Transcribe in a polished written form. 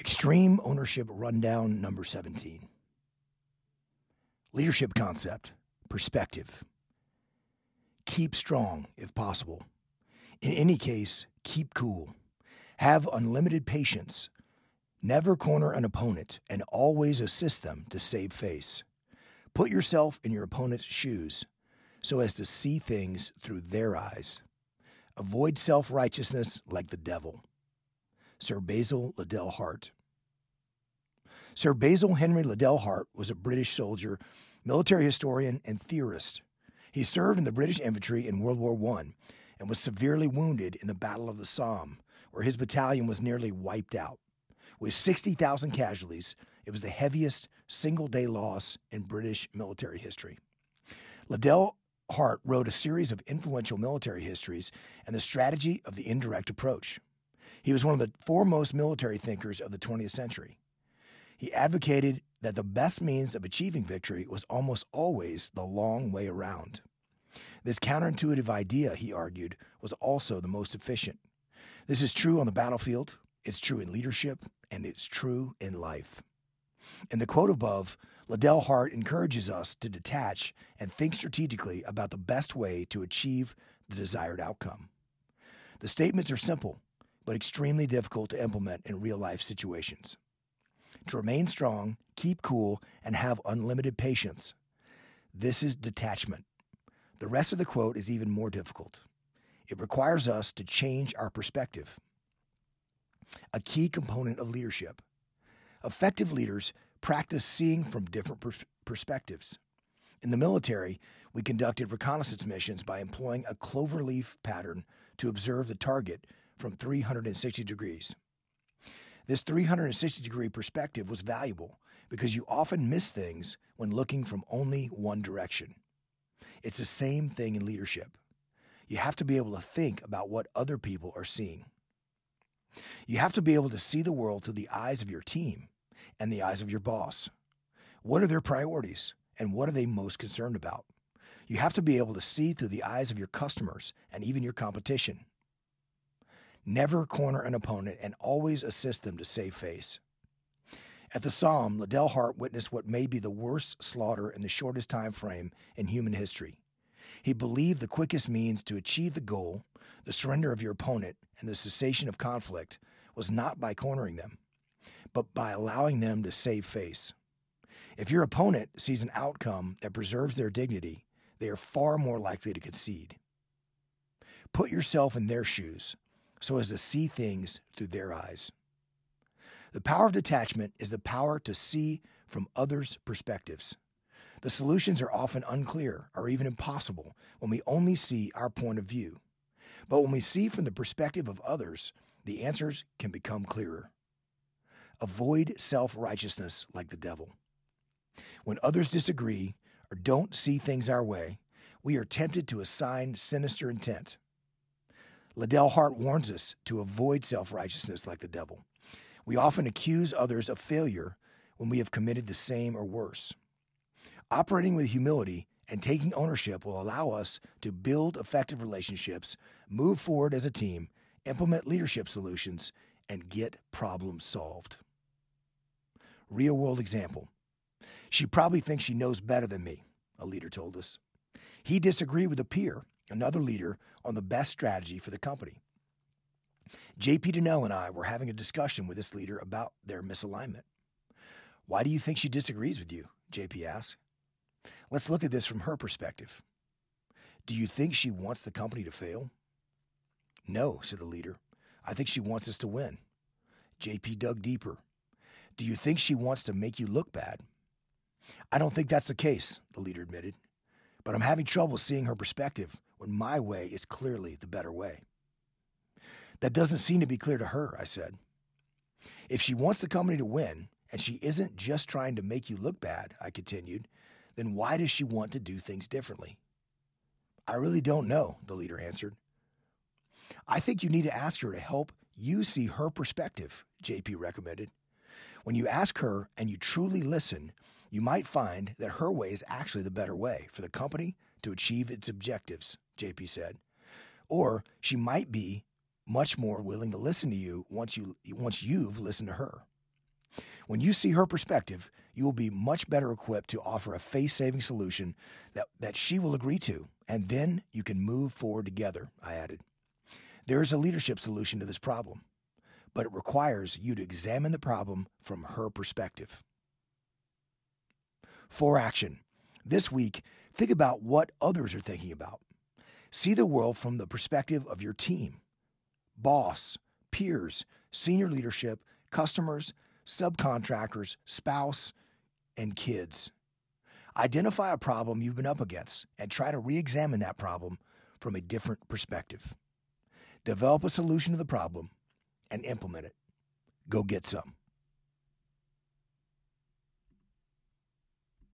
Extreme Ownership Rundown Number 17. Leadership Concept, Perspective. Keep strong if possible. In any case, keep cool. Have unlimited patience. Never corner an opponent and always assist them to save face. Put yourself in your opponent's shoes so as to see things through their eyes. Avoid self-righteousness like the devil. Sir Basil Liddell Hart. Sir Basil Henry Liddell Hart was a British soldier, military historian, and theorist. He served in the British infantry in World War I and was severely wounded in the Battle of the Somme, where his battalion was nearly wiped out. With 60,000 casualties, it was the heaviest single-day loss in British military history. Liddell Hart wrote a series of influential military histories and The Strategy of the Indirect Approach. He was one of the foremost military thinkers of the 20th century. He advocated that the best means of achieving victory was almost always the long way around. This counterintuitive idea, he argued, was also the most efficient. This is true on the battlefield, it's true in leadership, and it's true in life. In the quote above, Liddell Hart encourages us to detach and think strategically about the best way to achieve the desired outcome. The statements are simple, but extremely difficult to implement in real-life situations. To remain strong, keep cool, and have unlimited patience. This is detachment. The rest of the quote is even more difficult. It requires us to change our perspective, a key component of leadership. Effective leaders practice seeing from different perspectives. In the military, we conducted reconnaissance missions by employing a cloverleaf pattern to observe the target from 360 degrees. This 360-degree perspective was valuable because you often miss things when looking from only one direction. It's the same thing in leadership. You have to be able to think about what other people are seeing. You have to be able to see the world through the eyes of your team and the eyes of your boss. What are their priorities, and what are they most concerned about? You have to be able to see through the eyes of your customers and even your competition. Never corner an opponent and always assist them to save face. At the Somme, Liddell Hart witnessed what may be the worst slaughter in the shortest time frame in human history. He believed the quickest means to achieve the goal, the surrender of your opponent, and the cessation of conflict, was not by cornering them, but by allowing them to save face. If your opponent sees an outcome that preserves their dignity, they are far more likely to concede. Put yourself in their shoes so as to see things through their eyes. The power of detachment is the power to see from others' perspectives. The solutions are often unclear or even impossible when we only see our point of view. But when we see from the perspective of others, the answers can become clearer. Avoid self-righteousness like the devil. When others disagree or don't see things our way, we are tempted to assign sinister intent. Liddell Hart warns us to avoid self-righteousness like the devil. We often accuse others of failure when we have committed the same or worse. Operating with humility and taking ownership will allow us to build effective relationships, move forward as a team, implement leadership solutions, and get problems solved. Real-world example. "She probably thinks she knows better than me," a leader told us. He disagreed with a peer, another leader, on the best strategy for the company. J.P. Dunnell and I were having a discussion with this leader about their misalignment. "Why do you think she disagrees with you?" J.P. asked. "Let's look at this from her perspective. Do you think she wants the company to fail?" "No," said the leader. "I think she wants us to win." J.P. dug deeper. "Do you think she wants to make you look bad?" "I don't think that's the case," the leader admitted. "But I'm having trouble seeing her perspective when my way is clearly the better way." "That doesn't seem to be clear to her," I said. "If she wants the company to win, and she isn't just trying to make you look bad," I continued, "then why does she want to do things differently?" "I really don't know," the leader answered. "I think you need to ask her to help you see her perspective," JP recommended. "When you ask her and you truly listen, you might find that her way is actually the better way for the company to achieve its objectives," JP said. "Or she might be much more willing to listen to you once you've listened to her." When you see her perspective, you will be much better equipped to offer a face-saving solution that she will agree to, and then you can move forward together," I added. There is a leadership solution to this problem, but it requires you to examine the problem from her perspective. 4. Action. This week, think about what others are thinking about. See the world from the perspective of your team, boss, peers, senior leadership, customers, subcontractors, spouse, and kids. Identify a problem you've been up against and try to re-examine that problem from a different perspective. Develop a solution to the problem and implement it. Go get some.